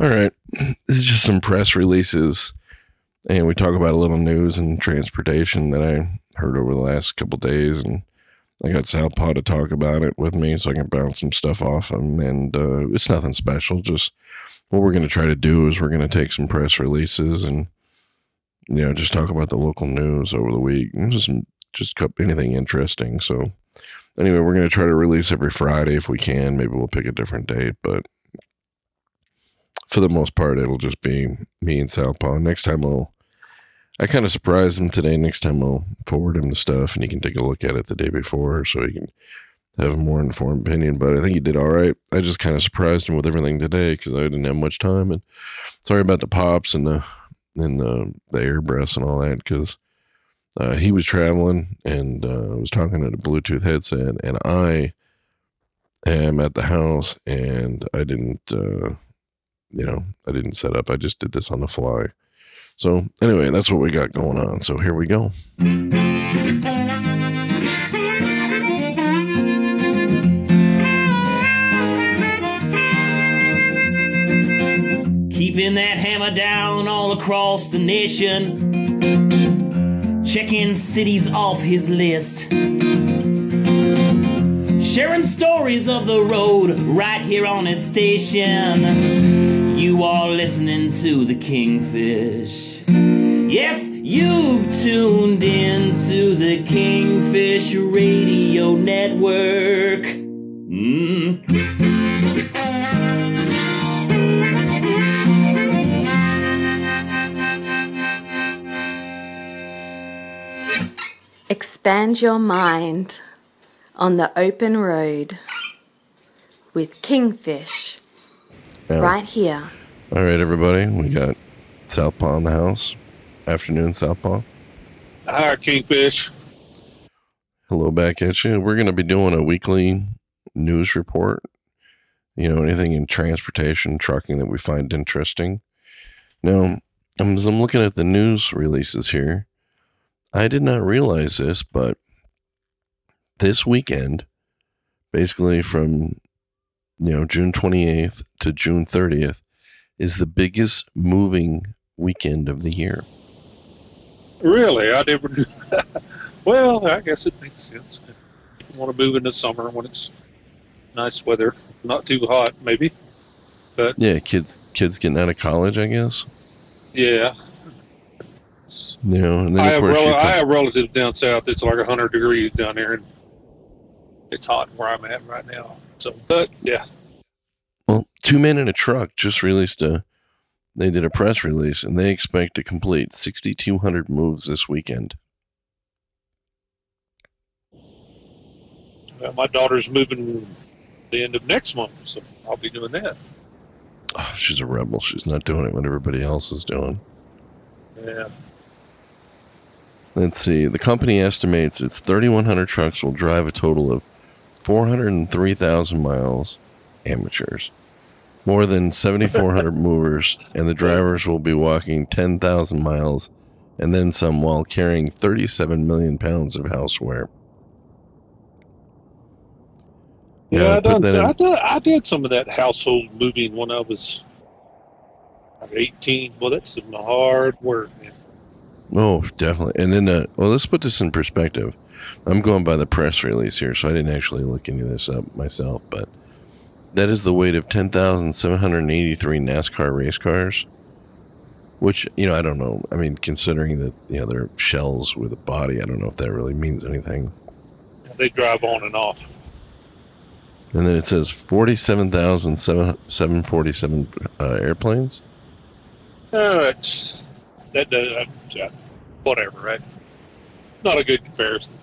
All right. This is just some press releases. And we talk about a little news and transportation that I heard over the last couple of days. And I got Southpaw to talk about it with me so I can bounce some stuff off him. And it's nothing special. Just what we're going to try to do is we're going to take some press releases and, you know, just talk about the local news over the week. And just anything interesting. So anyway, we're going to try to release every Friday if we can. Maybe we'll pick a different date. But for the most part, it'll just be me and Southpaw. Next time I kind of surprised him today. Next time I'll forward him the stuff and he can take a look at it the day before so he can have a more informed opinion. But I think he did all right. I just kind of surprised him with everything today because I didn't have much time. And sorry about the pops and the airbrush and all that because he was traveling and was talking at a Bluetooth headset and I am at the house and I didn't... I didn't set up. I just did this on the fly. So anyway, that's what we got going on. So here we go. Keeping that hammer down all across the nation. Checking cities off his list. Sharing stories of the road right here on his station. You are listening to the Kingfish. Yes, you've tuned in to the Kingfish Radio Network. Expand your mind on the open road with Kingfish. Yeah. Right here. All right, everybody. We got Southpaw in the house. Afternoon, Southpaw. Hi, Kingfish. Hello back at you. We're going to be doing a weekly news report. You know, anything in transportation, trucking that we find interesting. Now, as I'm looking at the news releases here, I did not realize this, but this weekend, basically from... June 28th to June 30th is the biggest moving weekend of the year. Really? I never knew that. Well, I guess it makes sense. You want to move into summer when it's nice weather, not too hot, maybe. But yeah, kids getting out of college, I guess. Yeah. And then I have relatives down south. It's like 100 degrees down there, and it's hot where I'm at right now. So, but yeah. Well, Two Men and a Truck just released they did a press release and they expect to complete 6,200 moves this weekend. Well, my daughter's moving the end of next month, so I'll be doing that. Oh, she's a rebel. She's not doing it when everybody else is doing. Yeah. Let's see. The company estimates its 3,100 trucks will drive a total of 403,000 miles amateurs, more than 7,400 movers, and the drivers will be walking 10,000 miles and then some while carrying 37 million pounds of houseware. I did some of that household moving when I was 18. Well, that's some hard work, man. Oh, definitely. And then, let's put this in perspective. I'm going by the press release here, so I didn't actually look any of this up myself, but that is the weight of 10,783 NASCAR race cars, which, I don't know. I mean, considering that, they're shells with a body, I don't know if that really means anything. They drive on and off. And then it says 47,747 airplanes. Whatever, right? Not a good comparison.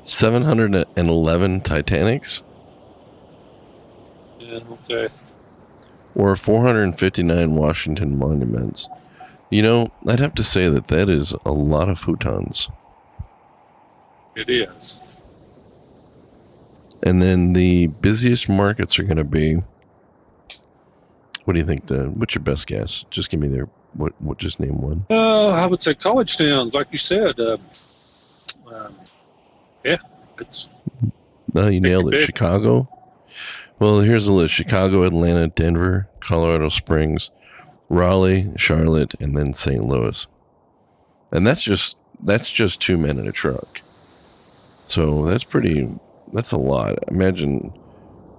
711 Titanics? Yeah, okay. Or 459 Washington Monuments. I'd have to say that is a lot of futons. It is. And then the busiest markets are going to be... What do you think? What's your best guess? Just give me their... What? Just name one. I would say college towns, like you said. Yeah. You nailed it. Chicago. Well, here's the list: Chicago, Atlanta, Denver, Colorado Springs, Raleigh, Charlotte, and then St. Louis. And that's just 2 men in a truck. So that's a lot. Imagine,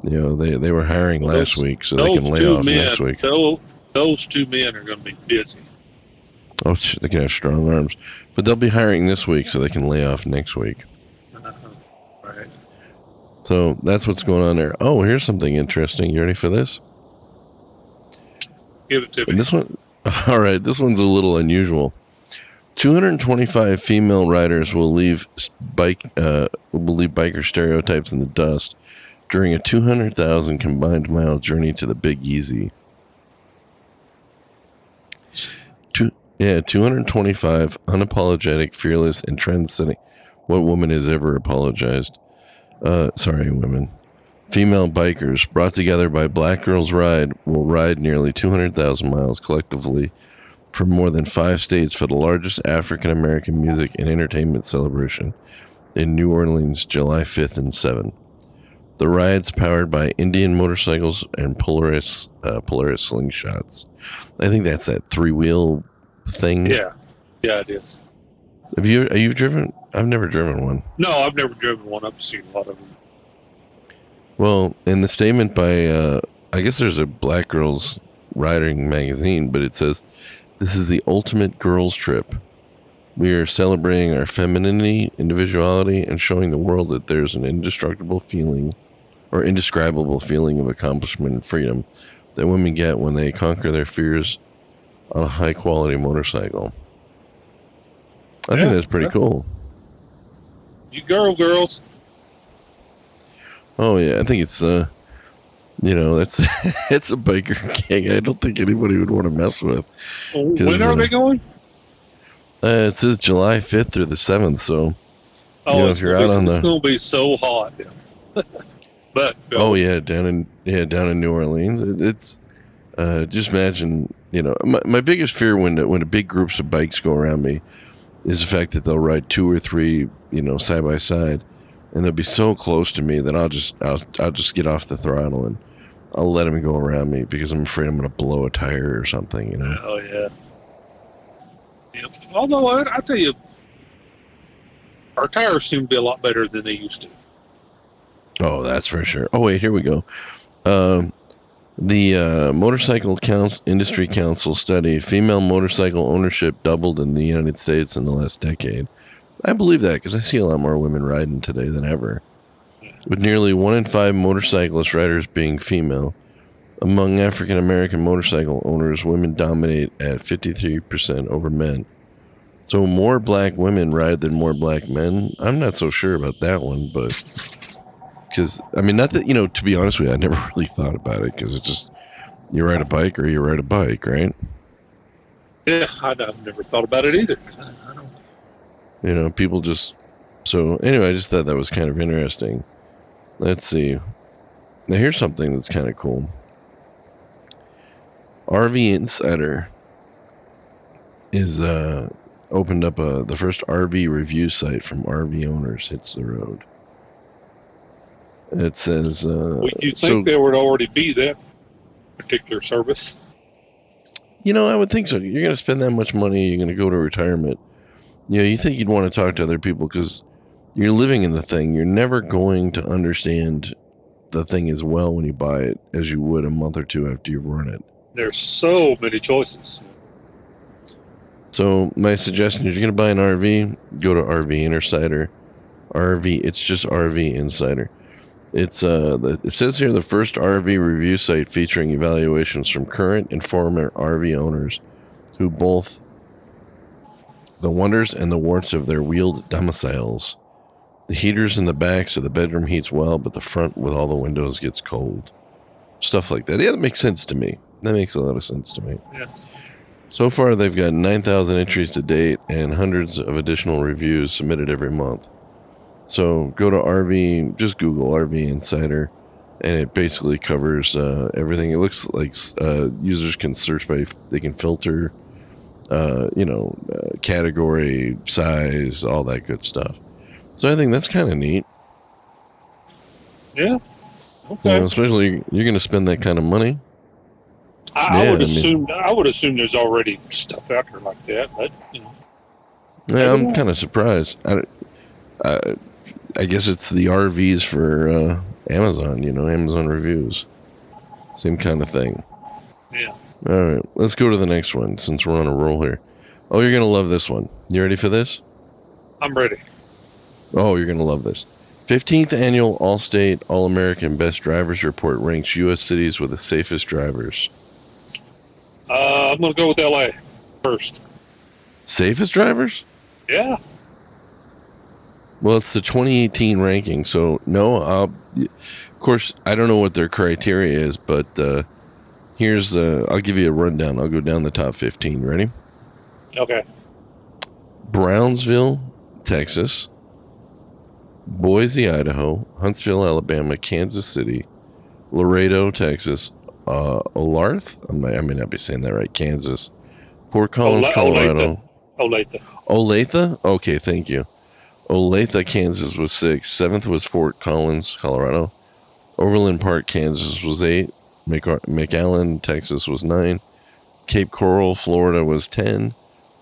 you know, they were hiring last week, so they can lay off next week. Those 2 men are going to be busy. Oh, they can have strong arms. But they'll be hiring this week, so they can lay off next week. Right. So that's what's going on there. Oh, here's something interesting. You ready for this? Give it to me. This one's a little unusual. 225 female riders will leave biker stereotypes in the dust during a 200,000 combined mile journey to the Big Easy. 225 unapologetic, fearless, and transcending. What woman has ever apologized? Women. Female bikers brought together by Black Girls Ride will ride nearly 200,000 miles collectively from more than 5 states for the largest African-American music and entertainment celebration in New Orleans, July 5th and 7th. The ride's powered by Indian motorcycles and Polaris slingshots. I think that's that 3-wheel thing. Yeah, it is. Have you driven? I've never driven one. No, I've never driven one. I've seen a lot of them. Well, in the statement by, I guess there's a Black Girls Riding magazine, but it says, "This is the ultimate girls' trip. We are celebrating our femininity, individuality, and showing the world that there's an indescribable feeling of accomplishment and freedom that women get when they conquer their fears on a high-quality motorcycle." I think that's pretty cool. You girls. Oh, yeah. I think it's... that's it's a biker gang. I don't think anybody would want to mess with. When are they going? It says July 5th through the 7th. So, it's going to be so hot. But down in New Orleans, it's just imagine. You know, my biggest fear when big groups of bikes go around me is the fact that they'll ride 2 or 3, side by side, and they'll be so close to me that I'll just get off the throttle and I'll let them go around me because I'm afraid I'm going to blow a tire or something, Oh, yeah. Although, I tell you, our tires seem to be a lot better than they used to. Oh, that's for sure. Oh, wait, here we go. The Motorcycle Industry Council study, female motorcycle ownership doubled in the United States in the last decade. I believe that because I see a lot more women riding today than ever. With nearly 1 in 5 motorcyclist riders being female, among African-American motorcycle owners, women dominate at 53% over men. So more black women ride than more black men? I'm not so sure about that one, but... Because, not that, to be honest with you, I never really thought about it because it's just, you ride a bike, right? Yeah, I've never thought about it either. I don't... people just... So, anyway, I just thought that was kind of interesting. Let's see. Now, here's something that's kind of cool. RV Insider is opened up the first RV review site from RV owners hits the road. It says... you'd think there would already be that particular service. I would think so. You're going to spend that much money, you're going to go to retirement. You think you'd want to talk to other people because you're living in the thing. You're never going to understand the thing as well when you buy it as you would a month or two after you've run it. There's so many choices. So my suggestion is, you're going to buy an RV, go to RV Insider. It's just RV Insider. It says here the first RV review site featuring evaluations from current and former RV owners who both... the wonders and the warts of their wheeled domiciles. The heaters in the back, so the bedroom heats well, but the front with all the windows gets cold. Stuff like that. Yeah, that makes sense to me. That makes a lot of sense to me. Yeah. So far, they've got 9,000 entries to date and hundreds of additional reviews submitted every month. So go to RV, just Google RV Insider, and it basically covers everything. It looks like users can search by, they can filter, category, size, all that good stuff. So I think that's kind of neat. Yeah. Okay. You know, especially you're going to spend that kind of money. I would assume there's already stuff out there like that, but you know. Yeah, I'm kind of surprised. I guess it's the RVs for Amazon, you know, Amazon reviews. Same kind of thing. Yeah. All right, let's go to the next one since we're on a roll here. Oh, you're going to love this one. You ready for this? I'm ready. Oh, you're going to love this. 15th Annual All-State All-American Best Drivers Report ranks U.S. cities with the safest drivers. I'm going to go with L.A. first. Safest drivers? Yeah. Well, it's the 2018 ranking, so no. Of course, I don't know what their criteria is, but here's I'll give you a rundown. I'll go down the top 15. Ready? Okay. Brownsville, Texas. Boise, Idaho. Huntsville, Alabama. Kansas City. Laredo, Texas. Olathe. I may not be saying that right. Kansas. Fort Collins, Colorado. Olathe? Okay, thank you. Olathe, Kansas was 6. 7th was Fort Collins, Colorado. Overland Park, Kansas was 8. McAllen, Texas was 9. Cape Coral, Florida was 10.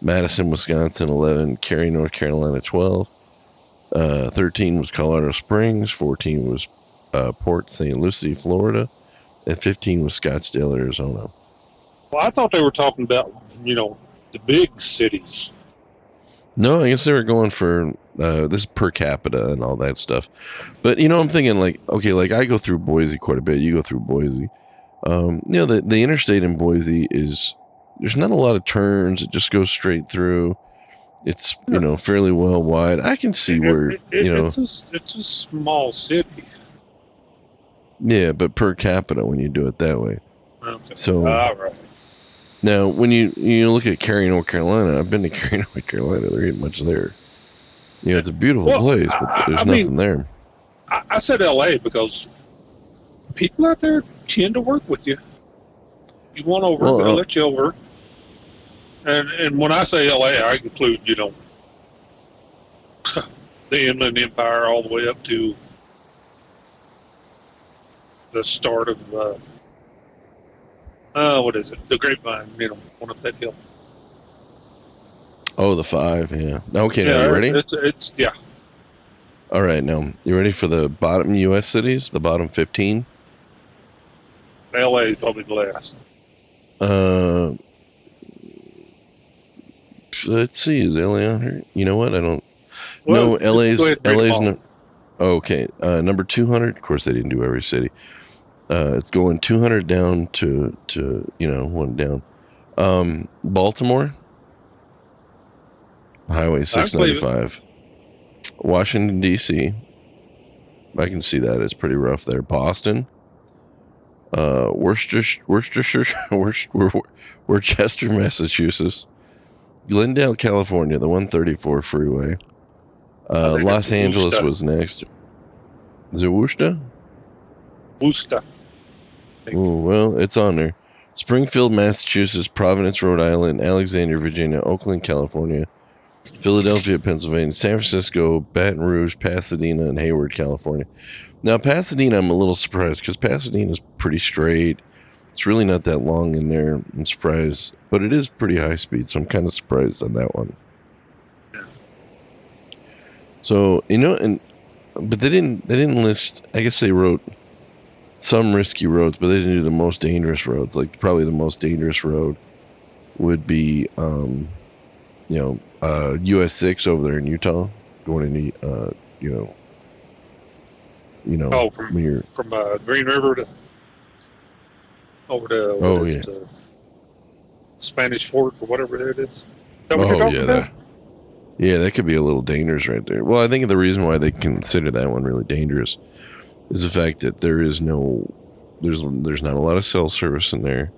Madison, Wisconsin, 11. Cary, North Carolina, 12. 13 was Colorado Springs. 14 was Port St. Lucie, Florida. And 15 was Scottsdale, Arizona. Well, I thought they were talking about, you know, the big cities. No, I guess they were going for this per capita and all that stuff. But, you know, I'm thinking like, okay, like I go through Boise quite a bit. You go through Boise. You know, the interstate in Boise is, there's not a lot of turns. It just goes straight through. It's, you know, fairly well wide. I can see where, you know. It's a small city. Yeah, but per capita when you do it that way. Okay. So, all right. Now, when you look at Cary, North Carolina, I've been to Cary, North Carolina. There ain't much there. You know, it's a beautiful place, but there's nothing there. I said L.A. because people out there tend to work with you. You want to work, they'll let you over. And when I say L.A., I include, you know, the Inland Empire all the way up to the start of... what is it? The Grapevine, you know, one up that hill. Oh, the 5, yeah. Okay, now you ready? It's yeah. All right, now, you ready for the bottom U.S. cities, the bottom 15? L.A. is probably the last. Let's see, is L.A. on here? You know what, I don't... Well, no, L.A.'s... Okay, number 200. Of course, they didn't do every city. It's going 200 down to you know, one down. Baltimore, Highway 695. Washington, D.C. I can see that. It's pretty rough there. Boston. Worcester, Massachusetts. Glendale, California, the 134 freeway. Los Angeles was next. Worcester. Oh, well, it's on there. Springfield, Massachusetts, Providence, Rhode Island, Alexandria, Virginia, Oakland, California, Philadelphia, Pennsylvania, San Francisco, Baton Rouge, Pasadena, and Hayward, California. Now, Pasadena, I'm a little surprised because Pasadena is pretty straight. It's really not that long in there. I'm surprised, but it is pretty high speed, so I'm kind of surprised on that one. So, you know, but they didn't list. I guess they wrote some risky roads, but they didn't do the most dangerous roads. Like probably the most dangerous road would be, you know, US 6 over there in Utah, going into, from Green River to over to Spanish Fork or whatever it is. That could be a little dangerous right there. Well, I think the reason why they consider that one really dangerous is the fact that there's not a lot of cell service in there.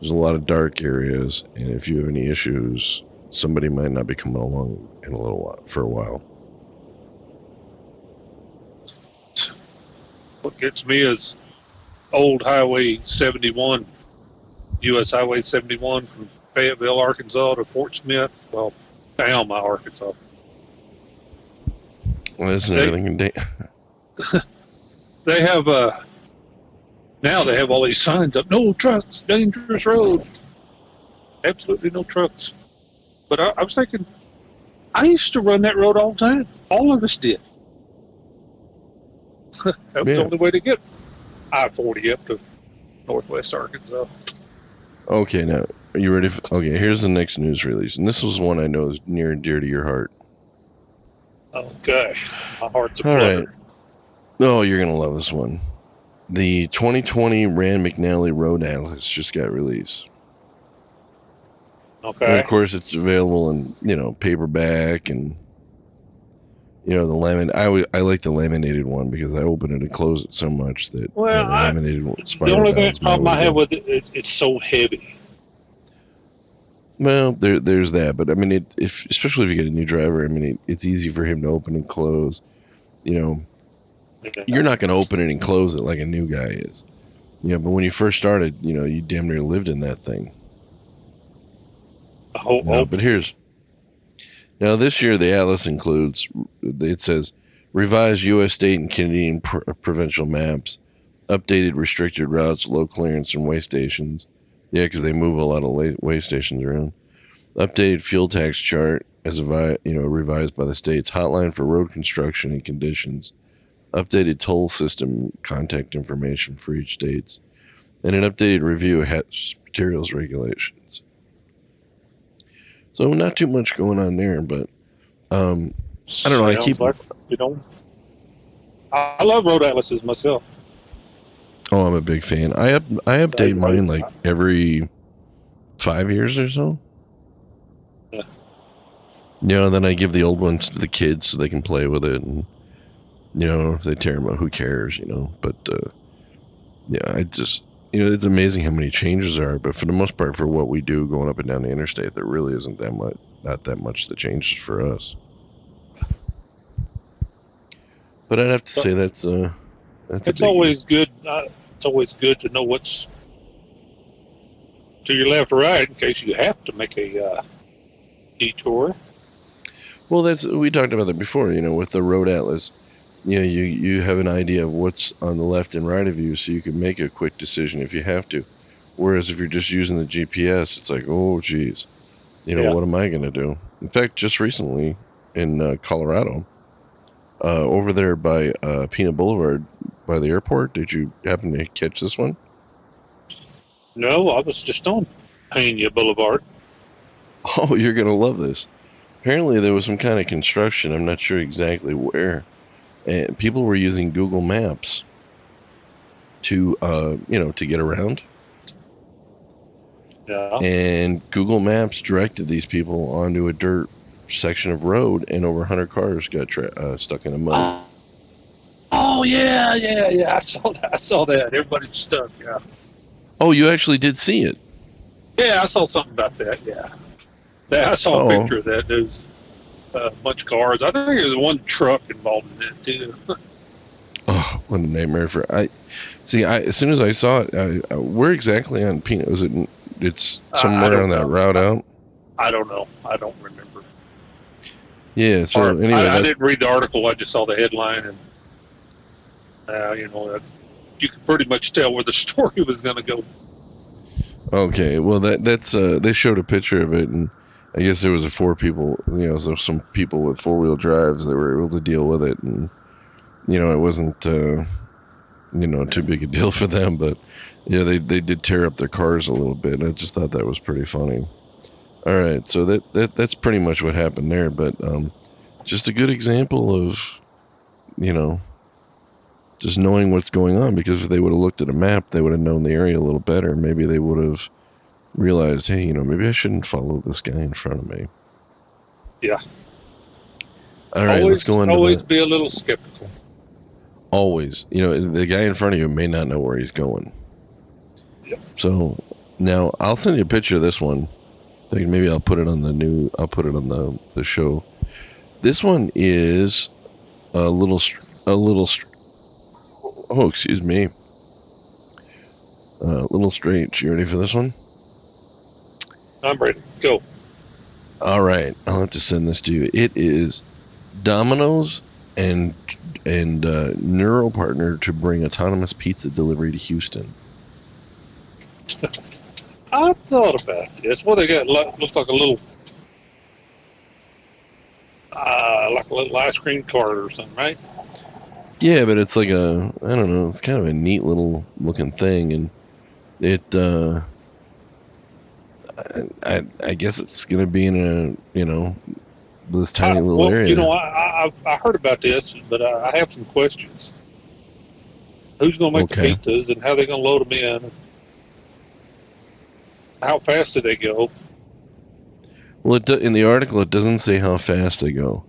There's a lot of dark areas, and if you have any issues, somebody might not be coming along in a little while, for a while. What gets me is old Highway 71, U.S. Highway 71 from Fayetteville, Arkansas to Fort Smith. Well, damn, my Arkansas. Well, isn't everything in date? They have Now they have all these signs up, no trucks, dangerous road. Absolutely no trucks. But I was thinking, I used to run that road all the time. All of us did. That was the only way to get I-40 up to northwest Arkansas. Okay, now, are you ready? Okay, here's the next news release. And this was one I know is near and dear to your heart. Okay. My heart's a flutter. All right. Oh, you're going to love this one. The 2020 Rand McNally Road Atlas just got released. Okay. And of course, it's available in, you know, paperback and, you know, the laminated. I like the laminated one because I open it and close it so much that the laminated spiral. The only problem I have with it is it's so heavy. Well, there's that, but I mean, especially if you get a new driver, I mean, it's easy for him to open and close. You know, you're not going to open it and close it like a new guy is. You know, but when you first started, you know, you damn near lived in that thing. Oh, no, but now this year the atlas includes, it says, revised U.S. state and Canadian provincial maps, updated restricted routes, low clearance and way stations. Yeah, because they move a lot of way stations around. Updated fuel tax chart as revised by the states. Hotline for road construction and conditions. Updated toll system contact information for each states, and an updated review of hazardous materials regulations. So not too much going on there, but I don't know. I love road atlases myself. Oh, I'm a big fan. I update mine like every 5 years or so. Yeah. You know, then I give the old ones to the kids so they can play with it, and you know, if they tear them up, who cares? You know, but yeah, I just. You know, it's amazing how many changes there are, but for the most part, for what we do going up and down the interstate, there really isn't that much that changes for us. But I'd have to say that's it's always good. It's always good to know what's to your left or right in case you have to make a detour. Well, we talked about that before. You know, with the road atlas. You know, you have an idea of what's on the left and right of you, so you can make a quick decision if you have to. Whereas if you're just using the GPS, it's like, oh, geez, you know, what am I going to do? In fact, just recently in Colorado, over there by Pena Boulevard by the airport, did you happen to catch this one? No, I was just on Pena Boulevard. Oh, you're going to love this. Apparently there was some kind of construction. I'm not sure exactly where. And people were using Google Maps to, you know, to get around. Yeah. And Google Maps directed these people onto a dirt section of road, and over 100 cars got stuck in the mud. Oh yeah. I saw that. Everybody's stuck. Yeah. Oh, you actually did see it. Yeah, I saw something about that. Yeah I saw a picture of that. There's a bunch of cars. I think there's one truck involved in that too. Oh, what a nightmare for as soon as I saw it, where exactly on Pena was it? It's somewhere on that route out. I don't know. I don't remember. Yeah. So anyway, I didn't read the article. I just saw the headline, and you know, you could pretty much tell where the story was going to go. Okay. Well, that's they showed a picture of it, and I guess there was four people, you know, so some people with four-wheel drives that were able to deal with it, and you know, it wasn't, you know, too big a deal for them. But yeah, they did tear up their cars a little bit. I just thought that was pretty funny. All right, so that's pretty much what happened there. But just a good example of, you know, just knowing what's going on, because if they would have looked at a map, they would have known the area a little better. Maybe they would have realized, hey, you know, maybe I shouldn't follow this guy in front of me. Yeah. All right, let's go on. Always be a little skeptical. Always. You know, the guy in front of you may not know where he's going. Yep. So now I'll send you a picture of this one. I think maybe I'll put it on the show. This one is a little strange. You ready for this one? I'm ready. Go. All right. I'll have to send this to you. It is Domino's and Nuro partner to bring autonomous pizza delivery to Houston. I thought about this. Well, they got looks like a little ice cream cart or something, right? Yeah, but it's like a, I don't know, it's kind of a neat little looking thing, and it, I guess it's going to be in a, you know, this tiny little area. You know, I heard about this, but I have some questions. Who's going to make the pizzas, and how they're going to load them in? How fast do they go? Well, in the article, it doesn't say how fast they go.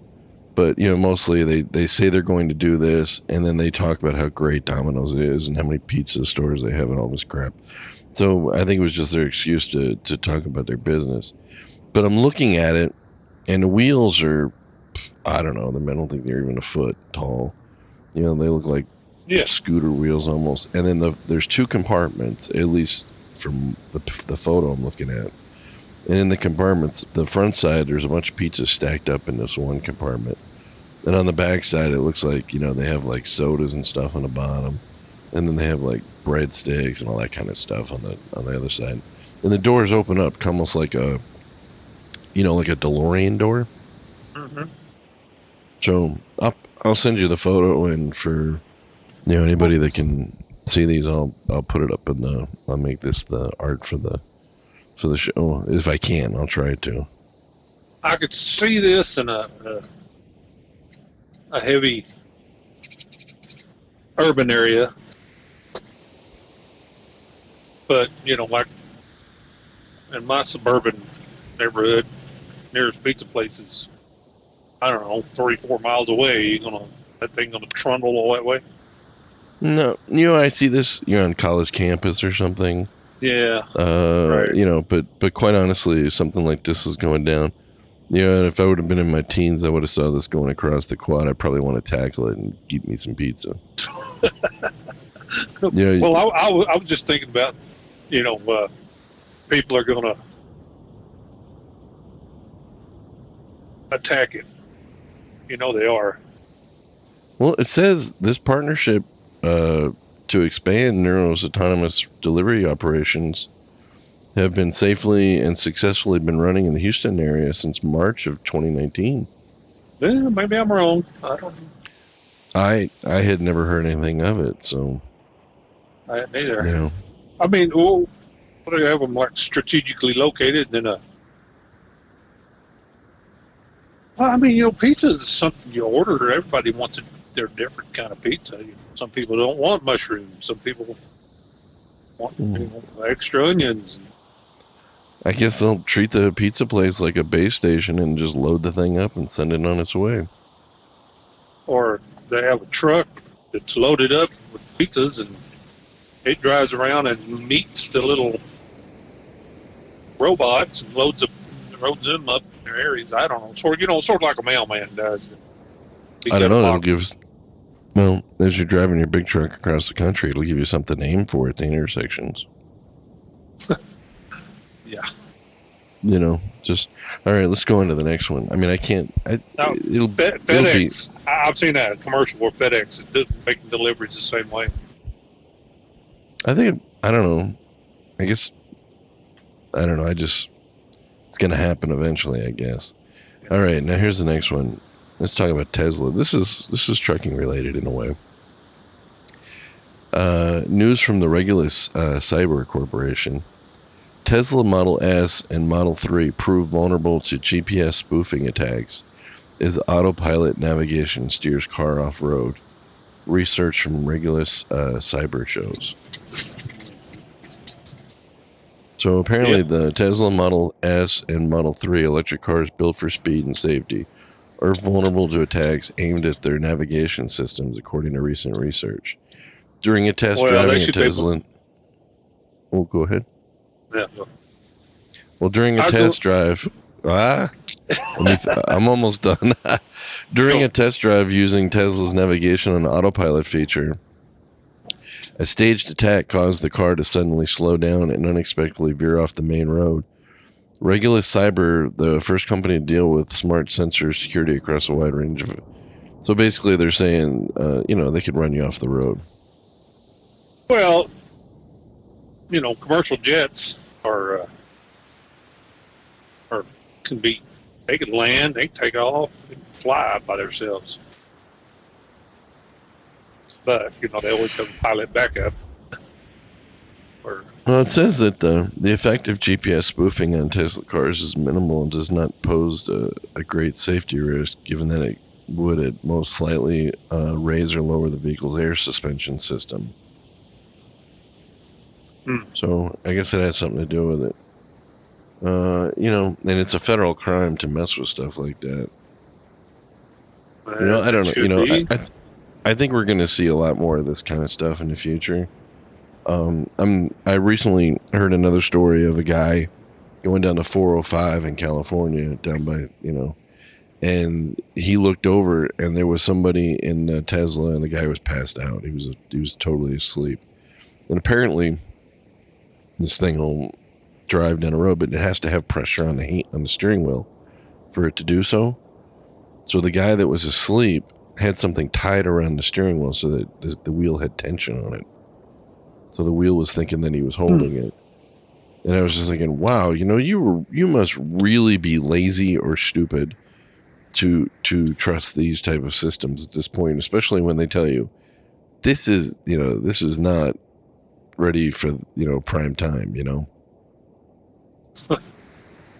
But, you know, mostly they say they're going to do this, and then they talk about how great Domino's is and how many pizza stores they have and all this crap. So I think it was just their excuse to talk about their business. But I'm looking at it, and the wheels are, I don't know, I don't think they're even a foot tall. You know, they look like scooter wheels almost. And then there's two compartments, at least from the photo I'm looking at. And in the compartments, the front side, there's a bunch of pizzas stacked up in this one compartment. And on the back side, it looks like, you know, they have like sodas and stuff on the bottom, and then they have like breadsticks and all that kind of stuff on the other side. And the doors open up, almost like a, you know, like a DeLorean door. Mm-hmm. So I'll send you the photo, and for, you know, anybody that can see these, I'll put it up in I'll make this the art for the show if I can. I'll try to. I could see this in a heavy urban area, but, you know, like in my suburban neighborhood, nearest pizza place is, I don't know, 3-4 miles away. That thing gonna trundle all that way? No, you know, I see this. You're on college campus or something. Yeah. Right. You know, but quite honestly, something like this is going down. You know, and if I would have been in my teens, I would have saw this going across the quad. I probably want to tackle it and get me some pizza. You know, well, I was just thinking about, you know, people are going to attack it. You know they are. Well, it says this partnership to expand Nuro's autonomous delivery operations have been safely and successfully been running in the Houston area since March of 2019. Yeah, maybe I'm wrong. I don't know. I had never heard anything of it, so I hadn't either. You know. I mean, well, what do you have them like strategically located in a? Well, I mean, you know, pizza is something you order. Everybody wants their different kind of pizza. You know, some people don't want mushrooms. Some people want extra onions. I guess they'll treat the pizza place like a base station and just load the thing up and send it on its way. Or they have a truck that's loaded up with pizzas, and it drives around and meets the little robots and loads them up in their areas. I don't know. Sort of like a mailman does. I don't know. Well, as you're driving your big truck across the country, it'll give you something to aim for at the intersections. Yeah. You know, just, all right, let's go into the next one. I mean, I can't. FedEx. I've seen a commercial where FedEx is making deliveries the same way. I don't know. I guess, I don't know. It's going to happen eventually, I guess. Yeah. All right, now here's the next one. Let's talk about Tesla. This is trucking related in a way. News from the Regulus Cyber Corporation. Tesla Model S and Model 3 prove vulnerable to GPS spoofing attacks as autopilot navigation steers car off-road. Research from Regulus Cyber shows. So apparently the Tesla Model S and Model 3 electric cars built for speed and safety are vulnerable to attacks aimed at their navigation systems, according to recent research. During a test driving a Tesla... Oh, go ahead. Yeah. Well, during a test drive, I'm almost done. During a test drive using Tesla's navigation on autopilot feature, a staged attack caused the car to suddenly slow down and unexpectedly veer off the main road. Regulus Cyber, the first company to deal with smart sensor security across a wide range of So basically they're saying, they could run you off the road. Well, commercial jets they can land, they can take off, they can fly by themselves. But, they always have a pilot backup. Well, it says that the effect of GPS spoofing on Tesla cars is minimal and does not pose a great safety risk, given that it would at most slightly raise or lower the vehicle's air suspension system. Hmm. So I guess it has something to do with it. And it's a federal crime to mess with stuff like that. I don't know. I think we're going to see a lot more of this kind of stuff in the future. I recently heard another story of a guy going down to 405 in California, down by, and he looked over and there was somebody in a Tesla and the guy was passed out. He was totally asleep. And apparently this thing will drive down a road, but it has to have pressure on the steering wheel for it to do so. So the guy that was asleep had something tied around the steering wheel so that the wheel had tension on it. So the wheel was thinking that he was holding it. And I was just thinking, wow, you must really be lazy or stupid to trust these type of systems at this point, especially when they tell you this is not ready for, prime time,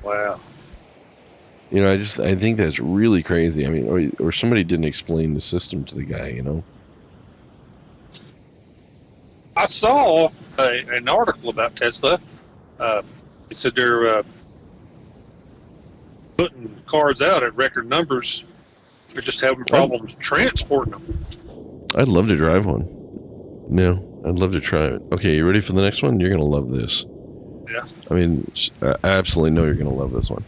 Wow. I think that's really crazy. I mean, or somebody didn't explain the system to the guy, I saw an article about Tesla. It said they're putting cars out at record numbers. They're just having problems transporting them. I'd love to drive one. No, I'd love to try it. Okay, you ready for the next one? You're going to love this. Yeah. I mean, I absolutely know you're going to love this one.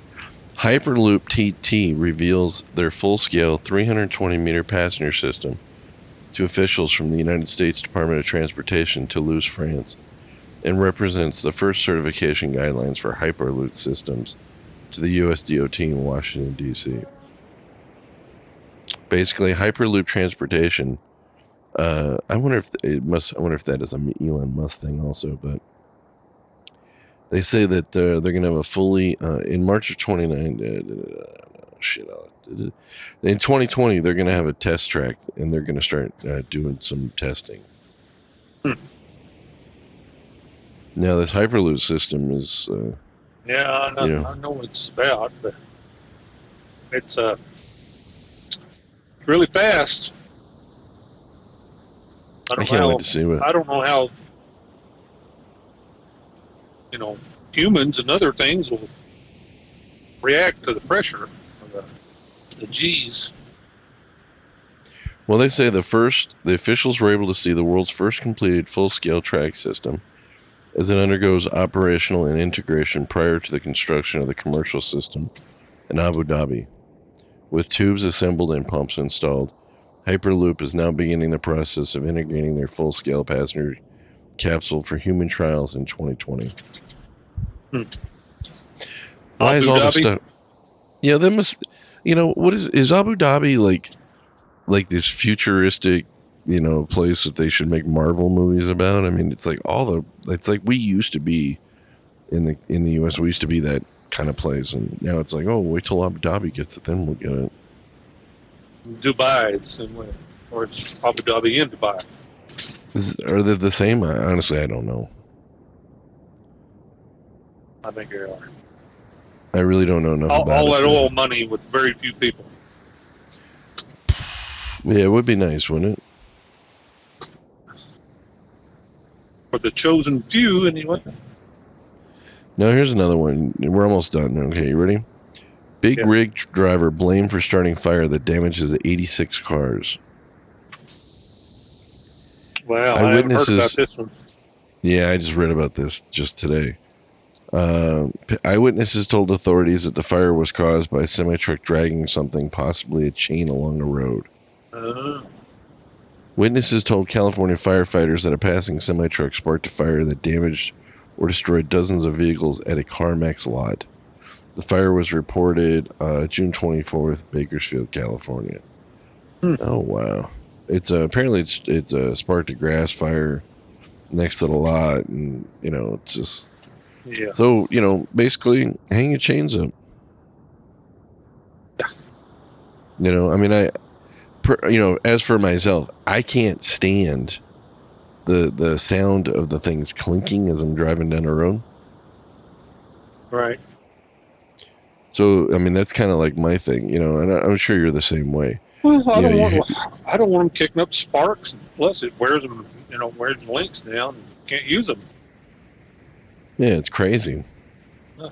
Hyperloop TT reveals their full-scale 320-meter passenger system to officials from the United States Department of Transportation, Toulouse, France, and represents the first certification guidelines for Hyperloop systems to the U.S. DOT in Washington, D.C. Basically, Hyperloop Transportation, I wonder if that is an Elon Musk thing also, but they say that they're going to have a fully, in March of 2020, they're going to have a test track, and they're going to start doing some testing. Hmm. Now, this Hyperloop system is... I know what it's about, but it's really fast. I can't wait to see it. I don't know how, humans and other things will react to the pressure. The G's. Well, they say the officials were able to see the world's first completed full-scale track system as it undergoes operational and integration prior to the construction of the commercial system in Abu Dhabi. With tubes assembled and pumps installed, Hyperloop is now beginning the process of integrating their full-scale passenger capsule for human trials in 2020. Hmm. Why is all this stuff... Yeah, they must... what is Abu Dhabi like this futuristic, place that they should make Marvel movies about? I mean, it's like we used to be in the U.S. We used to be that kind of place, and now it's like, oh, wait till Abu Dhabi gets it, then we'll get it. Dubai, it's Abu Dhabi and Dubai. Are they the same? Honestly, I don't know. I think they are. I really don't know enough about it. All that oil money with very few people. Yeah, it would be nice, wouldn't it? For the chosen few, anyway. Now, here's another one. We're almost done. Okay, you ready? Big rig driver blamed for starting fire that damages 86 cars. Wow, I haven't heard about this one. Yeah, I just read about this just today. Eyewitnesses told authorities that the fire was caused by a semi-truck dragging something, possibly a chain, along a road. Witnesses told California firefighters that a passing semi-truck sparked a fire that damaged or destroyed dozens of vehicles at a CarMax lot. The fire was reported June 24th, Bakersfield, California. Oh wow! It's apparently it's sparked a grass fire next to the lot, and you know it's just yeah. So you know basically hang your chains up. Yeah. You know, I mean, as for myself, I can't stand the sound of the things clinking as I'm driving down the road. Right. So I mean, that's kind of like my thing, you know, and I'm sure you're the same way. Well, I don't want them kicking up sparks. Plus, it wears them, you know, wears the links down. And can't use them. Yeah, it's crazy. Now,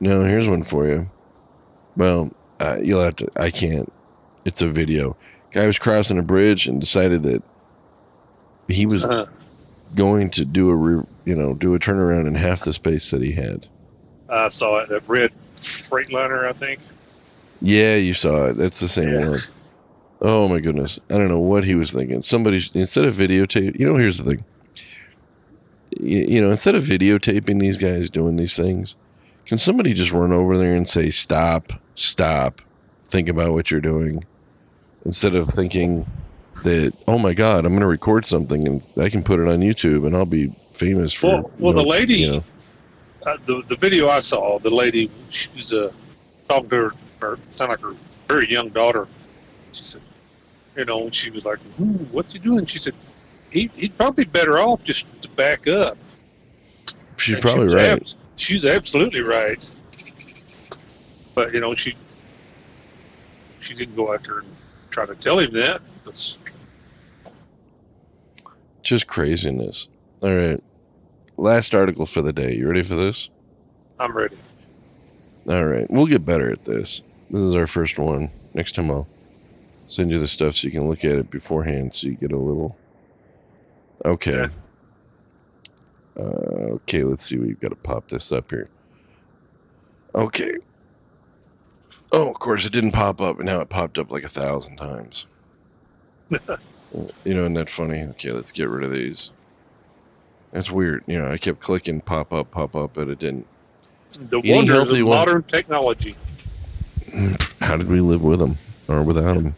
here's one for you. Well, you'll have to. I can't. It's a video. Guy was crossing a bridge and decided that he was going to do a turnaround in half the space that he had. I saw it. That red Freightliner, I think. Yeah, you saw it. That's the same one. Oh my goodness! I don't know what he was thinking. Somebody instead of videotape. You know, here's the thing. You know, instead of videotaping these guys doing these things, can somebody just run over there and say, "Stop! Think about what you're doing," instead of thinking that, "Oh my God, I'm going to record something and I can put it on YouTube and I'll be famous for." The lady, you know, the video I saw, the lady, she was talking to her sound like her very young daughter. She said, you know, and she was like, "What you doing?" She said, "He'd probably better off just to back up." She's probably right. She's absolutely right. But you know, she didn't go out there and try to tell him that. It's just craziness. All right, last article for the day. You ready for this? I'm ready. All right, we'll get better at this. This is our first one. Next time I'll send you the stuff so you can look at it beforehand, so you get a little. Okay. Okay, let's see. We've got to pop this up here. Okay. Oh, of course, it didn't pop up, and now it popped up like 1,000 times. You know, isn't that funny? Okay, let's get rid of these. That's weird. You know, I kept clicking pop up, but it didn't. The wonders of modern technology. How did we live with them or without them?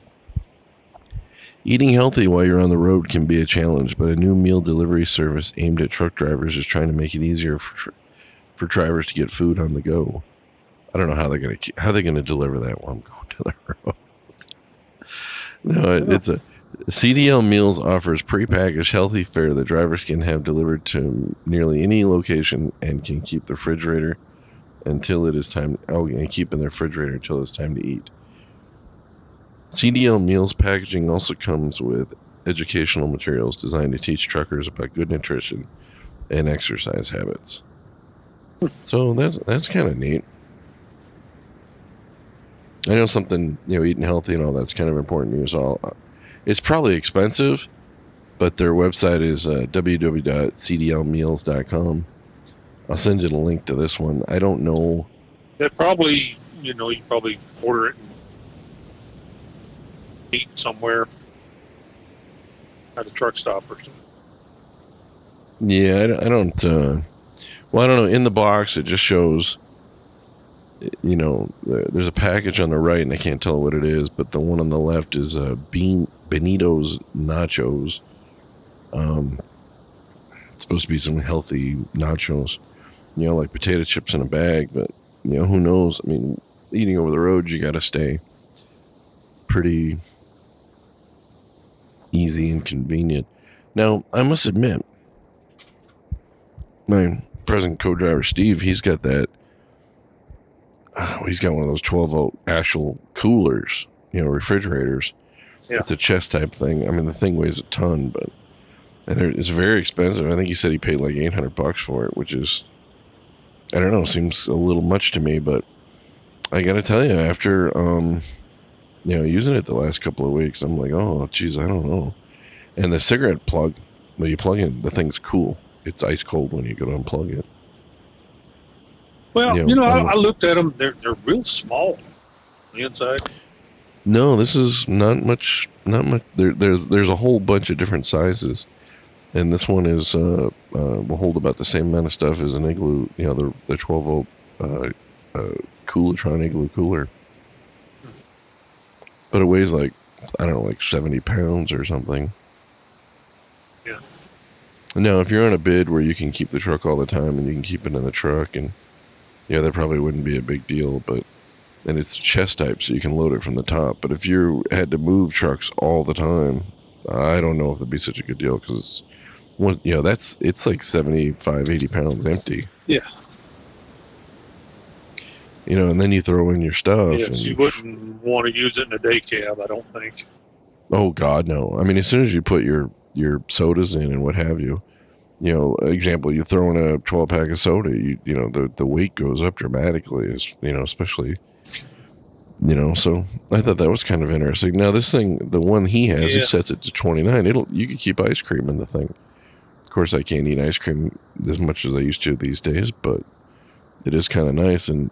Eating healthy while you're on the road can be a challenge, but a new meal delivery service aimed at truck drivers is trying to make it easier for drivers to get food on the go. I don't know how they're going to deliver that while I'm going to the road. No, it's a CDL Meals offers prepackaged healthy fare that drivers can have delivered to nearly any location and can keep the refrigerator until it is time. Oh, and keep in the refrigerator until it's time to eat. CDL Meals packaging also comes with educational materials designed to teach truckers about good nutrition and exercise habits. So that's kind of neat. I know something, you know, eating healthy and all that's kind of important to you as all. It's probably expensive, but their website is www.cdlmeals.com. I'll send you the link to this one. I don't know. That probably, you know, you probably order it and eat somewhere at a truck stop or something. Yeah, I don't know. In the box, it just shows. You know, there's a package on the right, and I can't tell what it is, but the one on the left is Benito's Nachos. It's supposed to be some healthy nachos, you know, like potato chips in a bag, but, you know, who knows? I mean, eating over the road, you got to stay pretty easy and convenient. Now, I must admit, my present co-driver, Steve, he's got that. He's got one of those 12-volt actual coolers, you know, refrigerators. Yeah. It's a chest-type thing. I mean, the thing weighs a ton, but it's very expensive. I think he said he paid like $800 for it, which is, I don't know, seems a little much to me. But I got to tell you, after, you know, using it the last couple of weeks, I'm like, oh, geez, I don't know. And the cigarette plug, when you plug in, the thing's cool. It's ice cold when you go to unplug it. Well, you know, I looked at them. They're real small on the inside. No, this is not much. There's a whole bunch of different sizes, and this one is will hold about the same amount of stuff as an Igloo. You know, the 12-volt Coolatron Igloo cooler. But it weighs like, I don't know, like 70 pounds or something. Yeah. Now, if you're on a bid where you can keep the truck all the time and you can keep it in the truck, and yeah, that probably wouldn't be a big deal, but, and it's chest type, so you can load it from the top. But if you had to move trucks all the time, I don't know if it'd be such a good deal, because it's, one, you know, that's, it's like 75, 80 pounds empty. Yeah. You know, and then you throw in your stuff. Yes, and you wouldn't want to use it in a day cab, I don't think. Oh, God, no. I mean, as soon as you put your sodas in and what have you, you know, example, you throw in a 12-pack of soda, you know, the weight goes up dramatically, as, you know, especially, you know, so I thought that was kind of interesting. Now, this thing, the one he has, he sets it to 29. You can keep ice cream in the thing. Of course, I can't eat ice cream as much as I used to these days, but it is kind of nice. And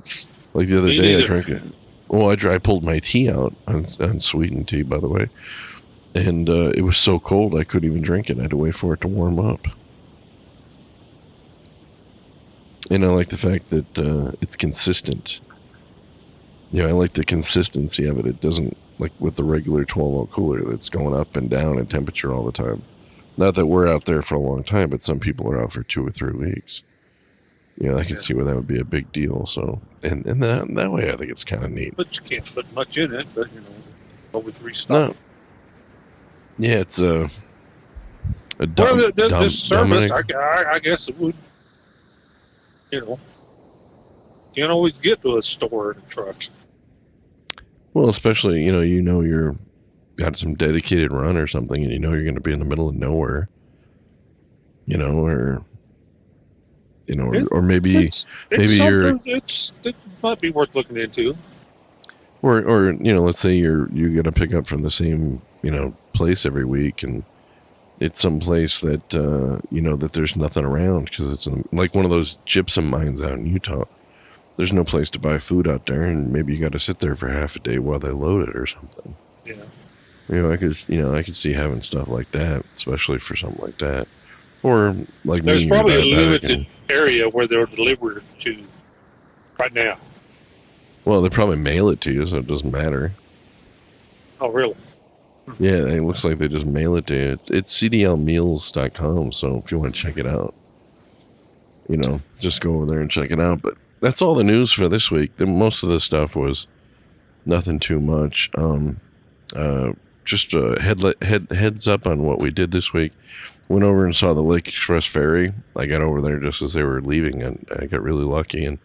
like the other day, I drank it. Well, I pulled my tea out, unsweetened tea, by the way. And it was so cold, I couldn't even drink it. I had to wait for it to warm up. And I like the fact that it's consistent. You know, I like the consistency of it. It doesn't, like with the regular 12-volt cooler, that's going up and down in temperature all the time. Not that we're out there for a long time, but some people are out for 2 or 3 weeks. You know, I can see where that would be a big deal. So, and that way, I think it's kind of neat. But you can't put much in it, but, you know, always restock. No. Yeah, it's a dumb, well, this service, I guess it would, you know, can't always get to a store in a truck. Well, especially, you know you're got some dedicated run or something, and you know you're going to be in the middle of nowhere, you know, or... You know, or maybe you're. It might be worth looking into. Or you know, let's say you're going to pick up from the same place every week, and it's some place that you know that there's nothing around because it's like one of those gypsum mines out in Utah. There's no place to buy food out there, and maybe you got to sit there for half a day while they load it or something. Yeah. You know, I could see having stuff like that, especially for something like that. Or like there's probably a limited area where they're delivered to right now. Well, they probably mail it to you, so it doesn't matter. Oh, really? Yeah, it looks like they just mail it to you. It's CDLmeals.com, so if you want to check it out, you know, just go over there and check it out. But that's all the news for this week. Most of the stuff was nothing too much. Just a heads up on what we did this week. Went over and saw the Lake Express ferry. I got over there just as they were leaving, and I got really lucky and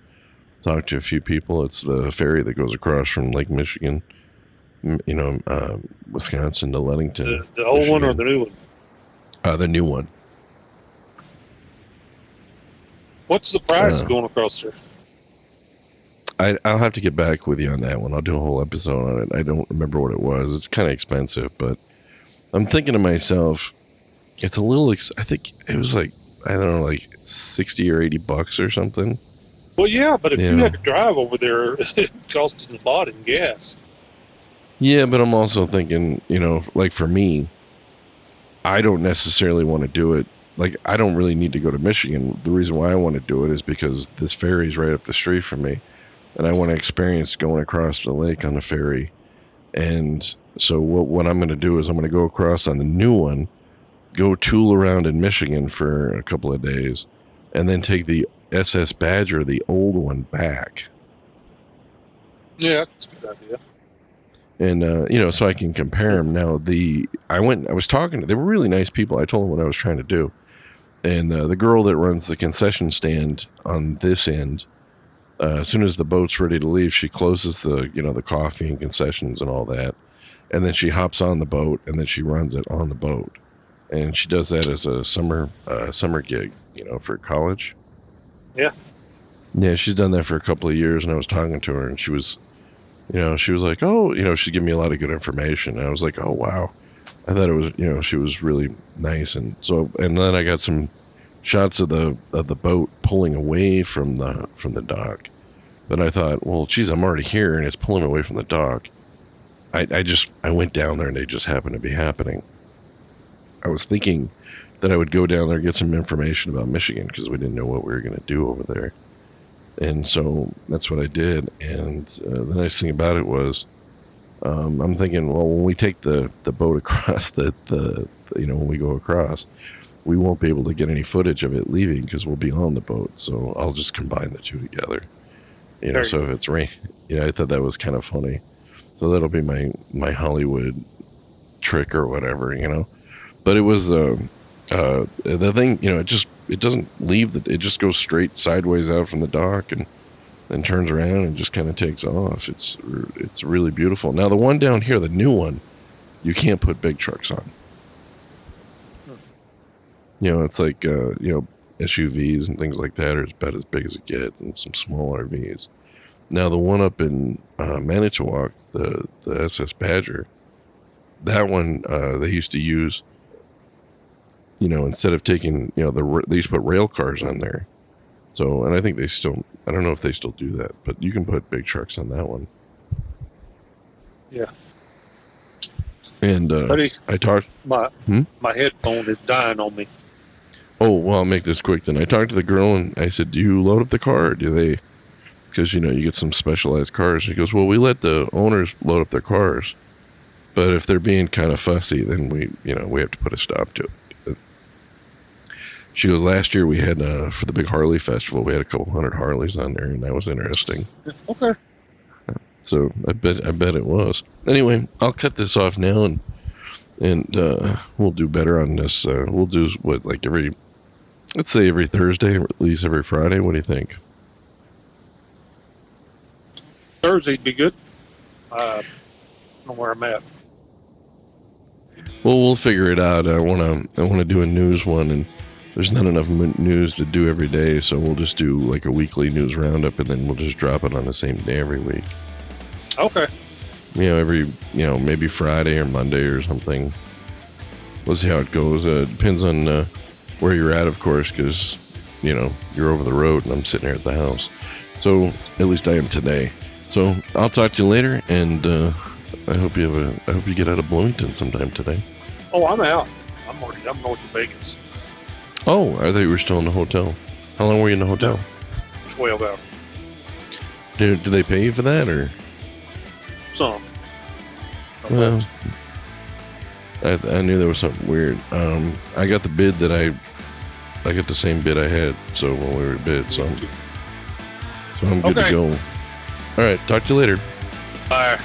talked to a few people. It's the ferry that goes across from Lake Michigan, Wisconsin to Ludington. The old Michigan. One or the new one? The new one. What's the price going across there? I'll have to get back with you on that one. I'll do a whole episode on it. I don't remember what it was. It's kind of expensive, but I'm thinking to myself... It's a little, I think it was like, I don't know, like $60 or $80 or something. Well, yeah, but if you had to drive over there, it costs a lot in gas. Yeah, but I'm also thinking, like for me, I don't necessarily want to do it. Like, I don't really need to go to Michigan. The reason why I want to do it is because this ferry is right up the street from me, and I want to experience going across the lake on the ferry. And so what I'm going to do is I'm going to go across on the new one, go tool around in Michigan for a couple of days, and then take the SS Badger, the old one, back. Yeah, that's a good idea. And, so I can compare them. Now, I was talking to, they were really nice people. I told them what I was trying to do. And the girl that runs the concession stand on this end, as soon as the boat's ready to leave, she closes the, the coffee and concessions and all that. And then she hops on the boat, and then she runs it on the boat. And she does that as a summer gig, for college. Yeah. Yeah, she's done that for a couple of years, and I was talking to her, and she was like, oh, she'd give me a lot of good information. And I was like, oh, wow. I thought it was, she was really nice. And so, and then I got some shots of the boat pulling away from the dock. Then I thought, well, geez, I'm already here, and it's pulling away from the dock. I went down there, and they just happened to be happening. I was thinking that I would go down there and get some information about Michigan because we didn't know what we were going to do over there. And so that's what I did. And the nice thing about it was I'm thinking, well, when we take the boat across, when we go across, we won't be able to get any footage of it leaving because we'll be on the boat. So I'll just combine the two together. So if it's rain, I thought that was kind of funny. So that'll be my Hollywood trick or whatever, But it was the thing, it doesn't leave. It just goes straight sideways out from the dock and then turns around and just kind of takes off. It's really beautiful. Now, the one down here, the new one, you can't put big trucks on. It's like, SUVs and things like that are about as big as it gets, and some small RVs. Now, the one up in Manitowoc, the SS Badger, that one they used to use, instead of taking, they used to put rail cars on there. So, and I think I don't know if they still do that, but you can put big trucks on that one. Yeah. And my headphone is dying on me. Oh, well, I'll make this quick then. I talked to the girl and I said, do you load up the car? Or do they? Because, you get some specialized cars. She goes, well, we let the owners load up their cars. But if they're being kind of fussy, then we have to put a stop to it. But she goes, last year we had, for the big Harley festival, we had a couple hundred Harleys on there, and that was interesting. Okay. So I bet it was. Anyway, I'll cut this off now, and we'll do better on this. We'll do every Thursday, or at least every Friday. What do you think? Thursday'd be good. I don't know where I'm at. Well, we'll figure it out. I want to do a news one, and there's not enough news to do every day, so we'll just do like a weekly news roundup, and then we'll just drop it on the same day every week. Okay. Maybe Friday or Monday or something. We'll see how it goes. It depends on where you're at, of course, because, you're over the road and I'm sitting here at the house. So, at least I am today. So, I'll talk to you later, and I hope you get out of Bloomington sometime today. Oh, I'm out. I'm going to Vegas. Oh, I thought you were still in the hotel. How long were you in the hotel? 12 hours. Do they pay you for that, or...? Some. Well, I knew there was something weird. I got the bid that I got the same bid I had. So when we were bid, so I'm good to go. All right, talk to you later. Bye.